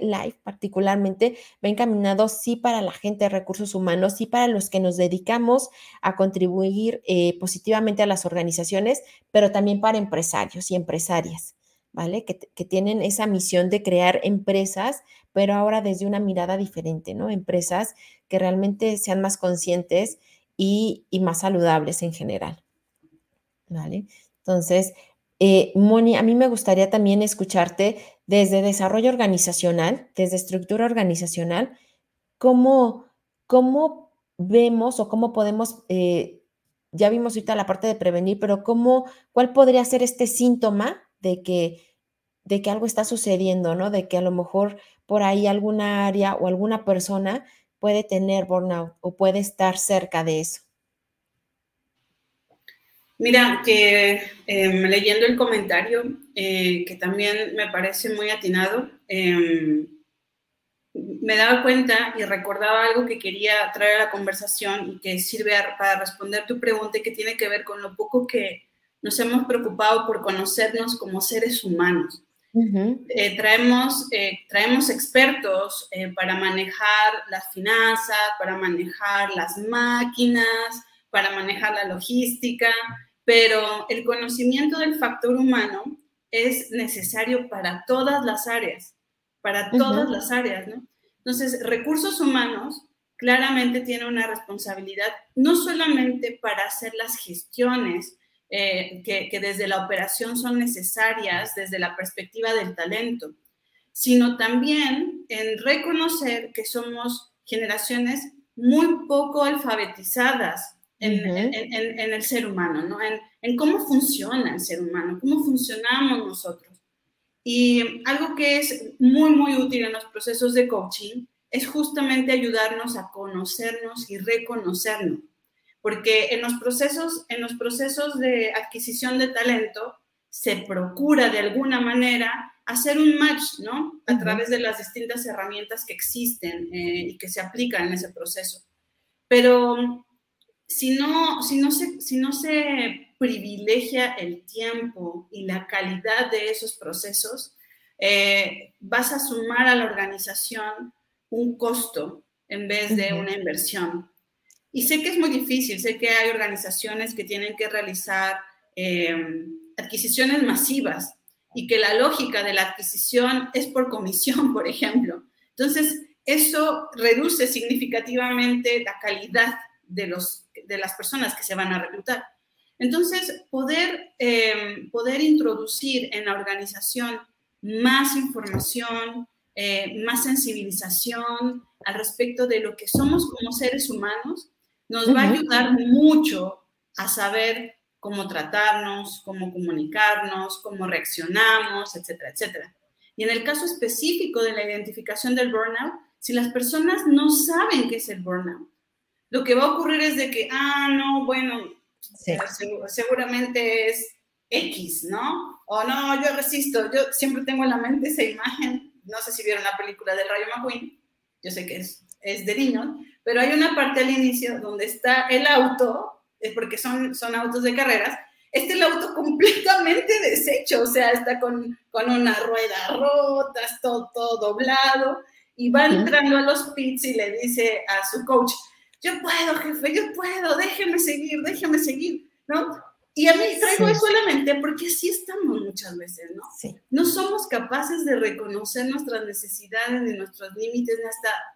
live particularmente va encaminado sí para la gente de recursos humanos, sí para los que nos dedicamos a contribuir positivamente a las organizaciones, pero también para empresarios y empresarias, ¿vale? Que tienen esa misión de crear empresas, pero ahora desde una mirada diferente, ¿no? Empresas que realmente sean más conscientes y más saludables en general, ¿vale? Entonces, Moni, a mí me gustaría también escucharte desde desarrollo organizacional, desde estructura organizacional, cómo vemos o cómo podemos, ya vimos ahorita la parte de prevenir, pero ¿cuál podría ser este síntoma de que algo está sucediendo, ¿no? De que a lo mejor por ahí alguna área o alguna persona puede tener burnout o puede estar cerca de eso. Mira, que leyendo el comentario, que también me parece muy atinado, me daba cuenta y recordaba algo que quería traer a la conversación y que sirve para responder tu pregunta y que tiene que ver con lo poco que nos hemos preocupado por conocernos como seres humanos. Uh-huh. Traemos expertos para manejar las finanzas, para manejar las máquinas, para manejar la logística, pero el conocimiento del factor humano es necesario para todas las áreas, uh-huh. las áreas, ¿no? Entonces, recursos humanos claramente tiene una responsabilidad no solamente para hacer las gestiones que desde la operación son necesarias desde la perspectiva del talento, sino también en reconocer que somos generaciones muy poco alfabetizadas en el ser humano, ¿no? En cómo funciona el ser humano, cómo funcionamos nosotros. Y algo que es muy, muy útil en los procesos de coaching es justamente ayudarnos a conocernos y reconocernos. Porque en los procesos de adquisición de talento se procura de alguna manera hacer un match, ¿no? A través de las distintas herramientas que existen y que se aplican en ese proceso. Pero Si no se privilegia el tiempo y la calidad de esos procesos, vas a sumar a la organización un costo en vez de una inversión. Y sé que es muy difícil, sé que hay organizaciones que tienen que realizar adquisiciones masivas y que la lógica de la adquisición es por comisión, por ejemplo. Entonces, eso reduce significativamente la calidad de las personas que se van a reclutar. Entonces, poder introducir en la organización más información, más sensibilización al respecto de lo que somos como seres humanos, nos va a ayudar mucho a saber cómo tratarnos, cómo comunicarnos, cómo reaccionamos, etcétera, etcétera. Y en el caso específico de la identificación del burnout, si las personas no saben qué es el burnout, lo que va a ocurrir es de que, seguramente es X, ¿no? O no, yo resisto, yo siempre tengo en la mente esa imagen, no sé si vieron la película del Rayo McQueen, yo sé que es de niños, pero hay una parte al inicio donde está el auto, es porque son autos de carreras, Este el auto completamente deshecho, o sea, está con una rueda rota, todo doblado, y va entrando a los pits y le dice a su coach, yo puedo, jefe, yo puedo, déjeme seguir, ¿no? Y a mí traigo eso a la mente porque así estamos muchas veces, ¿no? Sí. No somos capaces de reconocer nuestras necesidades, ni nuestros límites,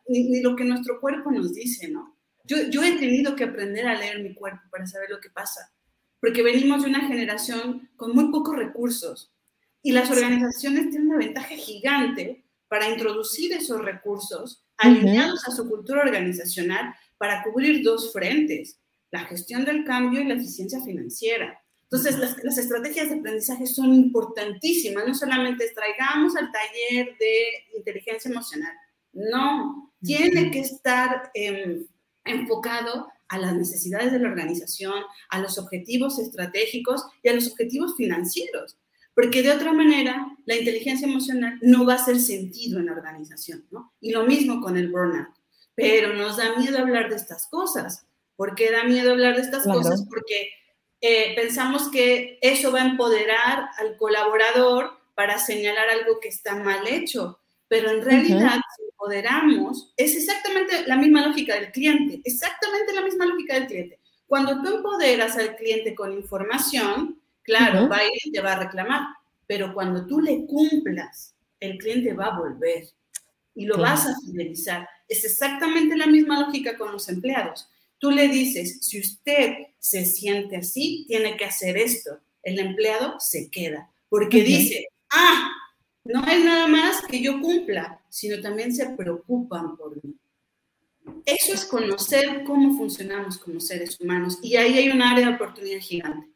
ni lo que nuestro cuerpo nos dice, ¿no? Yo he tenido que aprender a leer mi cuerpo para saber lo que pasa, porque venimos de una generación con muy pocos recursos y las organizaciones tienen una ventaja gigante para introducir esos recursos alineados a su cultura organizacional para cubrir dos frentes, la gestión del cambio y la eficiencia financiera. Entonces, las estrategias de aprendizaje son importantísimas, no solamente traigamos al taller de inteligencia emocional, no, tiene que estar enfocado a las necesidades de la organización, a los objetivos estratégicos y a los objetivos financieros, porque de otra manera la inteligencia emocional no va a hacer sentido en la organización, ¿no? Y lo mismo con el burnout, pero nos da miedo hablar de estas cosas. ¿Por qué da miedo hablar de estas cosas? Porque pensamos que eso va a empoderar al colaborador para señalar algo que está mal hecho, pero en realidad si empoderamos, es exactamente la misma lógica del cliente, Cuando tú empoderas al cliente con información, claro, va a ir y te va a reclamar, pero cuando tú le cumplas, el cliente va a volver y lo vas a fidelizar. Es exactamente la misma lógica con los empleados. Tú le dices, si usted se siente así, tiene que hacer esto. El empleado se queda, porque dice, no es nada más que yo cumpla, sino también se preocupan por mí. Eso es conocer cómo funcionamos como seres humanos, y ahí hay un área de oportunidad gigante.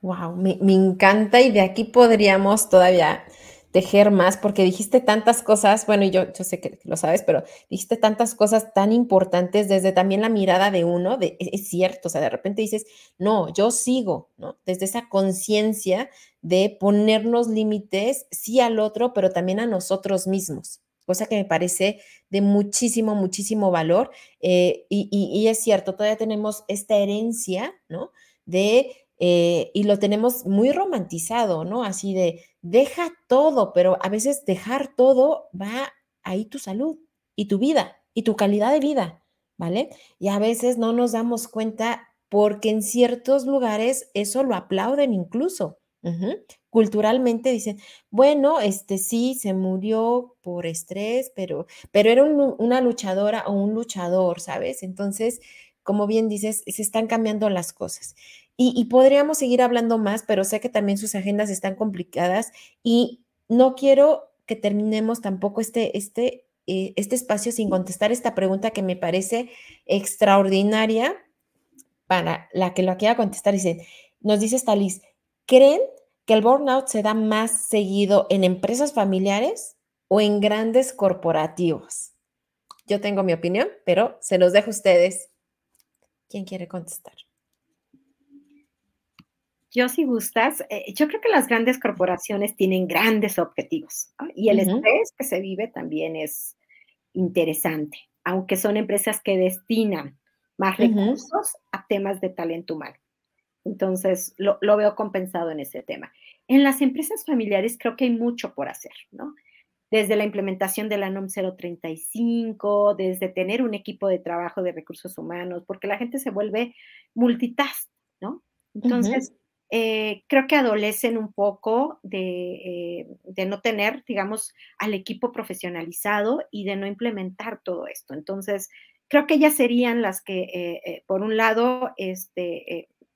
Wow, me encanta, y de aquí podríamos todavía tejer más, porque dijiste tantas cosas, bueno, yo sé que lo sabes, pero dijiste tantas cosas tan importantes desde también la mirada de uno, es cierto, o sea, de repente dices, no, yo sigo, ¿no? Desde esa conciencia de ponernos límites, sí al otro, pero también a nosotros mismos, cosa que me parece de muchísimo, muchísimo valor, y es cierto, todavía tenemos esta herencia, ¿no? Y lo tenemos muy romantizado, ¿no? Así de deja todo, pero a veces dejar todo va ahí tu salud y tu vida y tu calidad de vida, ¿vale? Y a veces no nos damos cuenta porque en ciertos lugares eso lo aplauden incluso. Culturalmente dicen, bueno, sí, se murió por estrés, pero era una luchadora o un luchador, ¿sabes? Entonces, como bien dices, se están cambiando las cosas. Y podríamos seguir hablando más, pero sé que también sus agendas están complicadas y no quiero que terminemos tampoco este espacio sin contestar esta pregunta que me parece extraordinaria para la que lo quiera contestar. Dice, nos dice Stalis, ¿creen que el burnout se da más seguido en empresas familiares o en grandes corporativos? Yo tengo mi opinión, pero se los dejo a ustedes. ¿Quién quiere contestar? Yo, si gustas, yo creo que las grandes corporaciones tienen grandes objetivos, ¿no? Y el estrés que se vive también es interesante, aunque son empresas que destinan más recursos a temas de talento humano. Entonces, lo veo compensado en ese tema. En las empresas familiares creo que hay mucho por hacer, ¿no? Desde la implementación de la NOM 035, desde tener un equipo de trabajo de recursos humanos, porque la gente se vuelve multitask, ¿no? Entonces, creo que adolecen un poco de no tener, digamos, al equipo profesionalizado y de no implementar todo esto. Entonces, creo que ellas serían las que, por un lado,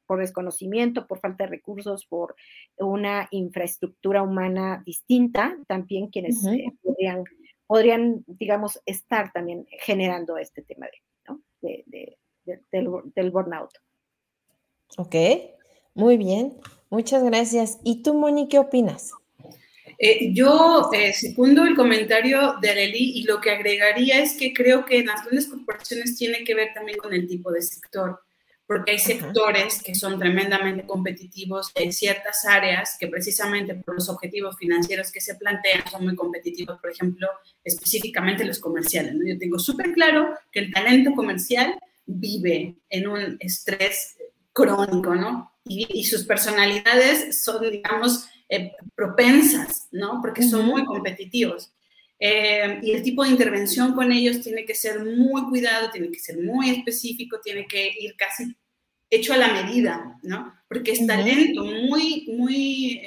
por desconocimiento, por falta de recursos, por una infraestructura humana distinta, también quienes podrían, digamos, estar también generando este tema del burnout. Ok. Muy bien, muchas gracias. ¿Y tú, Moni, qué opinas? Yo secundo el comentario de Aleli y lo que agregaría es que creo que en las grandes corporaciones tiene que ver también con el tipo de sector, porque hay sectores que son tremendamente competitivos, hay ciertas áreas que precisamente por los objetivos financieros que se plantean son muy competitivos, por ejemplo, específicamente los comerciales, ¿no? Yo tengo súper claro que el talento comercial vive en un estrés crónico, ¿no? Y sus personalidades son, digamos, propensas, ¿no? Porque son muy competitivos. Y el tipo de intervención con ellos tiene que ser muy cuidado, tiene que ser muy específico, tiene que ir casi hecho a la medida, ¿no? Porque es talento muy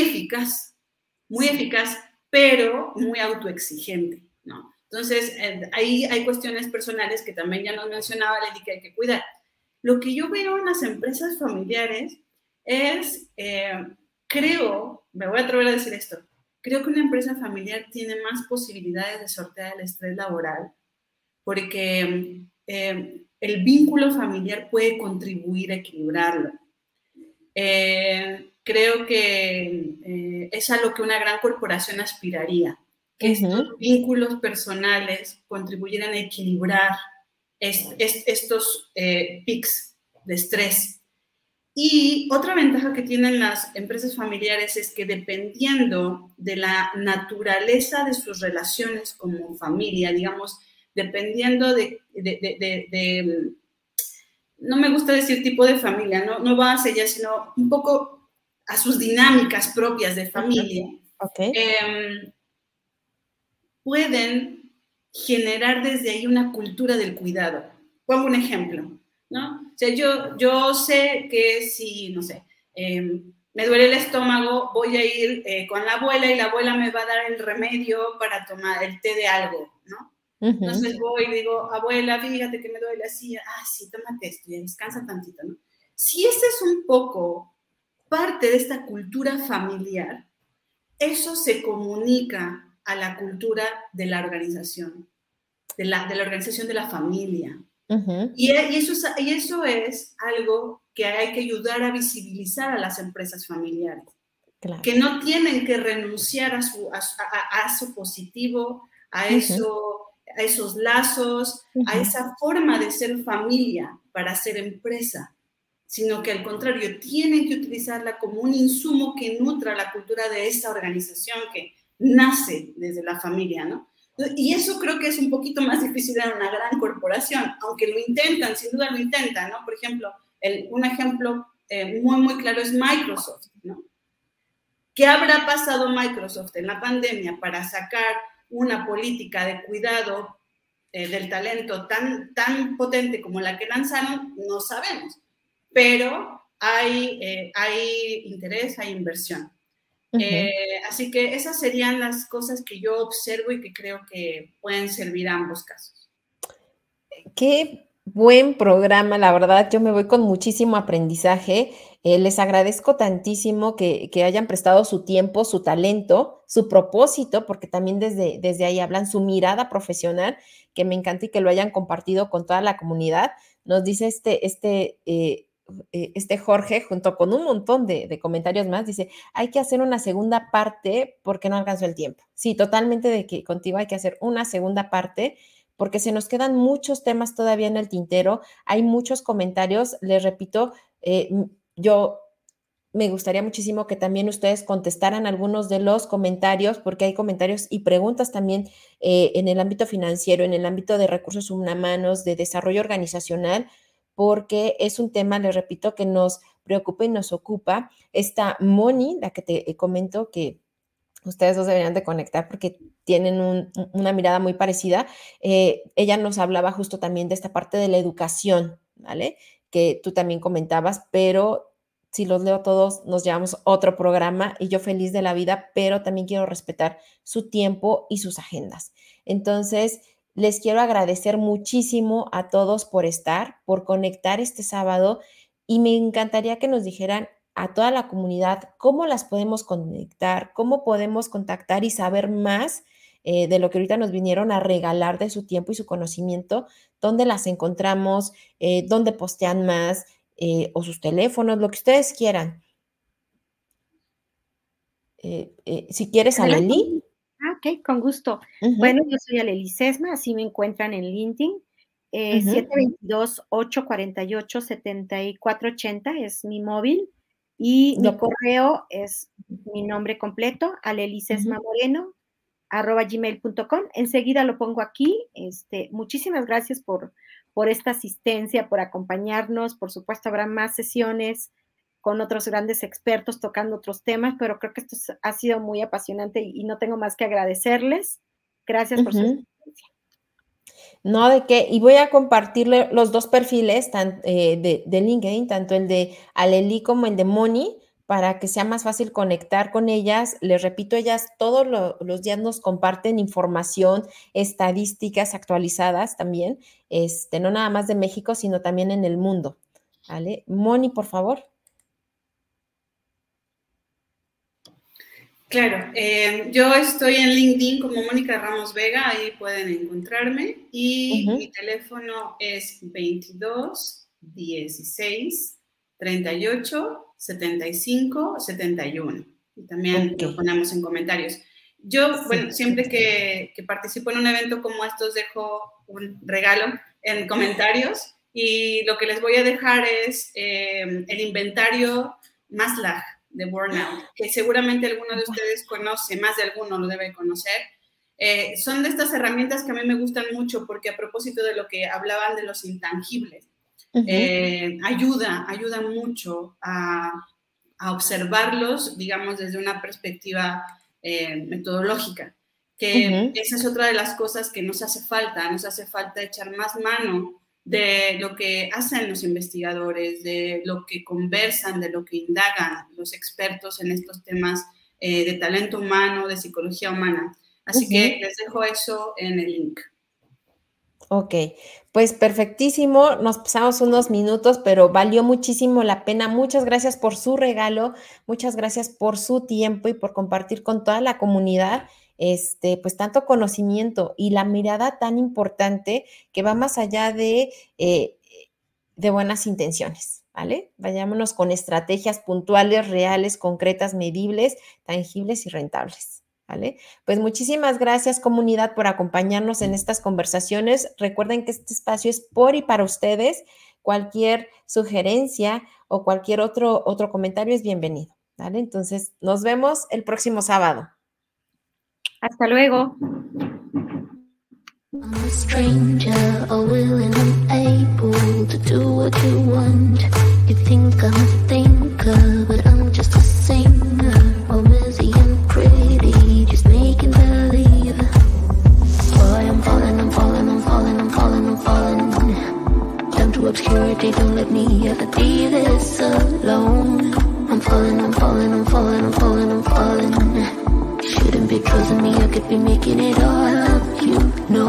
eficaz, pero muy autoexigente, ¿no? Entonces, ahí hay cuestiones personales que también ya nos mencionaba Leli, que hay que cuidar. Lo que yo veo en las empresas familiares es, creo, me voy a atrever a decir esto, creo que una empresa familiar tiene más posibilidades de sortear el estrés laboral porque el vínculo familiar puede contribuir a equilibrarlo. Creo que es a lo que una gran corporación aspiraría, que estos vínculos personales contribuyeran a equilibrar estos pics de estrés. Y otra ventaja que tienen las empresas familiares es que dependiendo de la naturaleza de sus relaciones como familia, digamos, dependiendo de no me gusta decir tipo de familia, no va hacia ella, sino un poco a sus dinámicas propias de familia, pueden generar desde ahí una cultura del cuidado. Pongo un ejemplo, ¿no? O sea, yo sé que si, no sé, me duele el estómago, voy a ir con la abuela y la abuela me va a dar el remedio para tomar el té de algo, ¿no? Entonces voy y digo, abuela, fíjate que me duele así, sí, tómate esto y descansa tantito, ¿no? Si ese es un poco parte de esta cultura familiar, eso se comunica a la cultura de la organización, de la organización de la familia. Y eso es algo que hay que ayudar a visibilizar a las empresas familiares, que no tienen que renunciar a su positivo, a esos lazos, a esa forma de ser familia para ser empresa, sino que al contrario, tienen que utilizarla como un insumo que nutra la cultura de esa organización que nace desde la familia, ¿no? Y eso creo que es un poquito más difícil en una gran corporación, aunque lo intentan, sin duda lo intentan, ¿no? Por ejemplo, un ejemplo muy claro es Microsoft, ¿no? ¿Qué habrá pasado Microsoft en la pandemia para sacar una política de cuidado del talento tan potente como la que lanzaron? No sabemos, pero hay interés, hay inversión. Así que esas serían las cosas que yo observo y que creo que pueden servir a ambos casos. Qué buen programa, la verdad, yo me voy con muchísimo aprendizaje. Les agradezco tantísimo que hayan prestado su tiempo, su talento, su propósito, porque también desde ahí hablan, su mirada profesional, que me encanta y que lo hayan compartido con toda la comunidad. Nos dice este Jorge, junto con un montón de comentarios más, dice, hay que hacer una segunda parte porque no alcanzó el tiempo. Sí, totalmente de que contigo hay que hacer una segunda parte porque se nos quedan muchos temas todavía en el tintero. Hay muchos comentarios. Les repito, me gustaría muchísimo que también ustedes contestaran algunos de los comentarios, porque hay comentarios y preguntas también en el ámbito financiero, en el ámbito de recursos humanos, de desarrollo organizacional, porque es un tema, les repito, que nos preocupa y nos ocupa. Esta Moni, la que te comento que ustedes dos deberían de conectar porque tienen una mirada muy parecida, ella nos hablaba justo también de esta parte de la educación, ¿vale? Que tú también comentabas, pero si los leo todos nos llevamos otro programa y yo feliz de la vida, pero también quiero respetar su tiempo y sus agendas. Entonces, les quiero agradecer muchísimo a todos por estar, por conectar este sábado, y me encantaría que nos dijeran a toda la comunidad cómo las podemos conectar, cómo podemos contactar y saber más de lo que ahorita nos vinieron a regalar de su tiempo y su conocimiento, dónde las encontramos, dónde postean más o sus teléfonos, lo que ustedes quieran. Si quieres, Aleli. Ok, con gusto. Bueno, yo soy Aleli Sesma, así me encuentran en LinkedIn. 722-848-7480 es mi móvil y mi correo es mi nombre completo, alelisesmamoreno@gmail.com. Enseguida lo pongo aquí. Muchísimas gracias por por esta asistencia, por acompañarnos. Por supuesto, habrá más sesiones con otros grandes expertos tocando otros temas, pero creo que esto ha sido muy apasionante y no tengo más que agradecerles. Gracias por su asistencia. No, de qué, y voy a compartirle los dos perfiles de LinkedIn, tanto el de Aleli como el de Moni, para que sea más fácil conectar con ellas. Les repito, ellas todos los días nos comparten información, estadísticas actualizadas también, no nada más de México, sino también en el mundo. ¿Vale? Moni, por favor. Claro, yo estoy en LinkedIn como Mónica Ramos Vega, ahí pueden encontrarme, y mi teléfono es 22 16 38 75 71, y también lo ponemos en comentarios. Yo, siempre que participo en un evento como estos dejo un regalo en comentarios, y lo que les voy a dejar es el inventario Maslach de burnout, que seguramente alguno de ustedes conoce, más de alguno lo debe conocer. Son de estas herramientas que a mí me gustan mucho, porque a propósito de lo que hablaban de los intangibles, ayuda mucho a observarlos, digamos, desde una perspectiva metodológica, que esa es otra de las cosas que nos hace falta echar más mano de lo que hacen los investigadores, de lo que conversan, de lo que indagan los expertos en estos temas de talento humano, de psicología humana. Así que les dejo eso en el link. Ok, pues perfectísimo. Nos pasamos unos minutos, pero valió muchísimo la pena. Muchas gracias por su regalo, muchas gracias por su tiempo y por compartir con toda la comunidad pues tanto conocimiento y la mirada tan importante que va más allá de buenas intenciones, ¿vale? Vayámonos con estrategias puntuales, reales, concretas, medibles, tangibles y rentables, ¿vale? Pues muchísimas gracias, comunidad, por acompañarnos en estas conversaciones. Recuerden que este espacio es por y para ustedes. Cualquier sugerencia o cualquier otro comentario es bienvenido, ¿vale? Entonces, nos vemos el próximo sábado. Hasta luego. I'm a stranger, a will and unable to do what you want. You think I'm a thinker, but I'm just a singer. Oh, busy and pretty, just making believe. Boy, I'm falling, I'm falling, I'm falling, I'm falling, I'm falling. Down to obscurity, don't let me ever be this alone. I'm falling, I'm falling, I'm falling, I'm falling, I'm falling. Shouldn't be trusting me, I could be making it all up, you know.